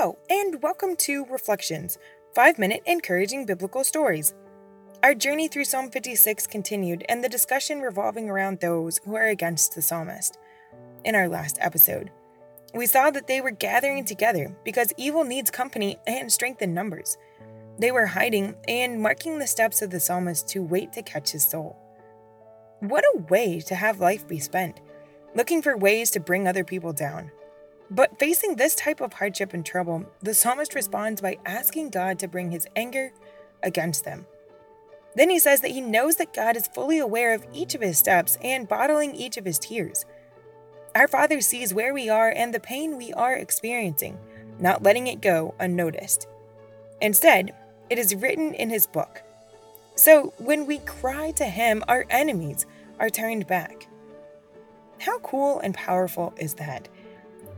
Hello, and welcome to Reflections, 5-minute encouraging biblical stories. Our journey through Psalm 56 continued, and the discussion revolving around those who are against the psalmist. In our last episode, we saw that they were gathering together because evil needs company and strength in numbers. They were hiding and marking the steps of the psalmist to wait to catch his soul. What a way to have life be spent, looking for ways to bring other people down. But facing this type of hardship and trouble, the psalmist responds by asking God to bring his anger against them. Then he says that he knows that God is fully aware of each of his steps and bottling each of his tears. Our Father sees where we are and the pain we are experiencing, not letting it go unnoticed. Instead, it is written in his book. So when we cry to him, our enemies are turned back. How cool and powerful is that?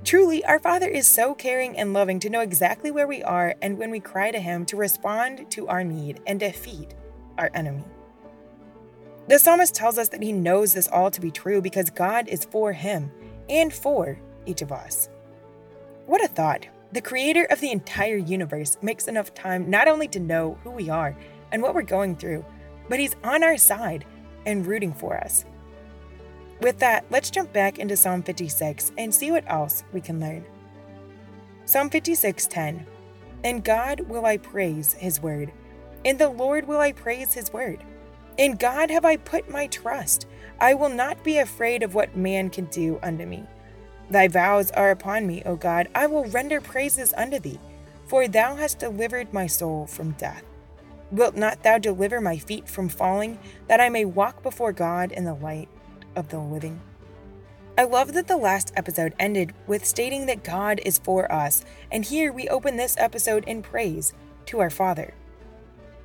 Truly, our Father is so caring and loving to know exactly where we are and when we cry to him to respond to our need and defeat our enemy. The psalmist tells us that he knows this all to be true because God is for him and for each of us. What a thought! The creator of the entire universe makes enough time not only to know who we are and what we're going through, but he's on our side and rooting for us. With that, let's jump back into Psalm 56 and see what else we can learn. Psalm 56:10. In God will I praise his word. In the Lord will I praise his word. In God have I put my trust. I will not be afraid of what man can do unto me. Thy vows are upon me, O God. I will render praises unto thee, for thou hast delivered my soul from death. Wilt not thou deliver my feet from falling, that I may walk before God in the light of the living? I love that the last episode ended with stating that God is for us, and here we open this episode in praise to our Father.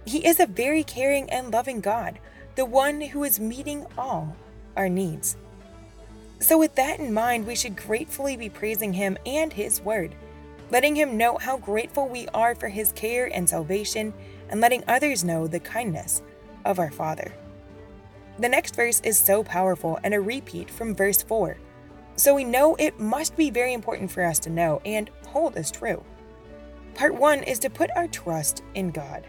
He is a very caring and loving God, the one who is meeting all our needs. So with that in mind, we should gratefully be praising him and his word, letting him know how grateful we are for his care and salvation, and letting others know the kindness of our Father. The next verse is so powerful and a repeat from verse 4, so we know it must be very important for us to know and hold as true. Part 1 is to put our trust in God.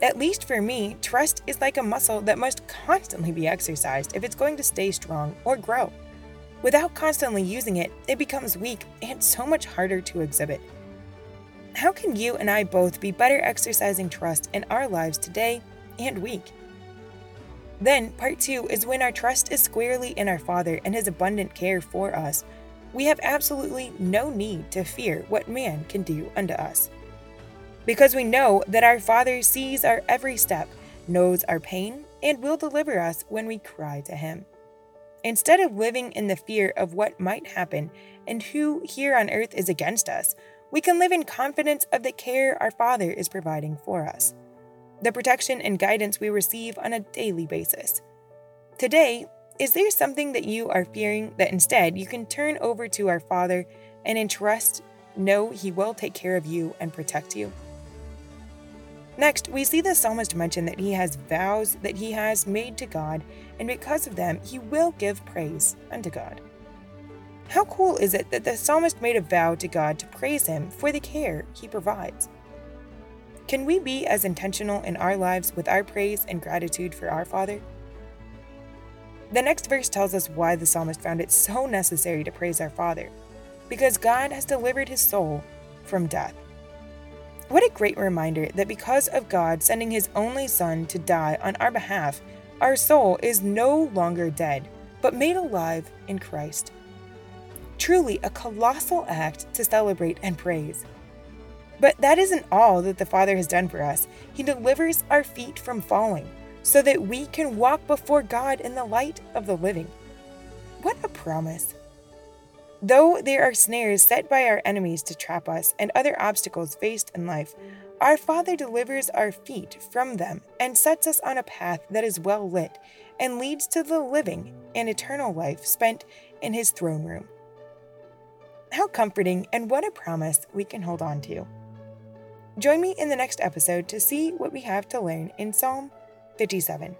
At least for me, trust is like a muscle that must constantly be exercised if it's going to stay strong or grow. Without constantly using it, it becomes weak and so much harder to exhibit. How can you and I both be better exercising trust in our lives today and week? Then, part 2 is when our trust is squarely in our Father and his abundant care for us. We have absolutely no need to fear what man can do unto us, because we know that our Father sees our every step, knows our pain, and will deliver us when we cry to him. Instead of living in the fear of what might happen and who here on earth is against us, we can live in confidence of the care our Father is providing for us, the protection and guidance we receive on a daily basis. Today, is there something that you are fearing that instead you can turn over to our Father and entrust, know he will take care of you and protect you? Next, we see the psalmist mention that he has vows that he has made to God, and because of them, he will give praise unto God. How cool is it that the psalmist made a vow to God to praise him for the care he provides? Can we be as intentional in our lives with our praise and gratitude for our Father? The next verse tells us why the psalmist found it so necessary to praise our Father, because God has delivered his soul from death. What a great reminder that because of God sending his only Son to die on our behalf, our soul is no longer dead, but made alive in Christ. Truly a colossal act to celebrate and praise. But that isn't all that the Father has done for us. He delivers our feet from falling so that we can walk before God in the light of the living. What a promise! Though there are snares set by our enemies to trap us and other obstacles faced in life, our Father delivers our feet from them and sets us on a path that is well lit and leads to the living and eternal life spent in his throne room. How comforting, and what a promise we can hold on to. Join me in the next episode to see what we have to learn in Psalm 57.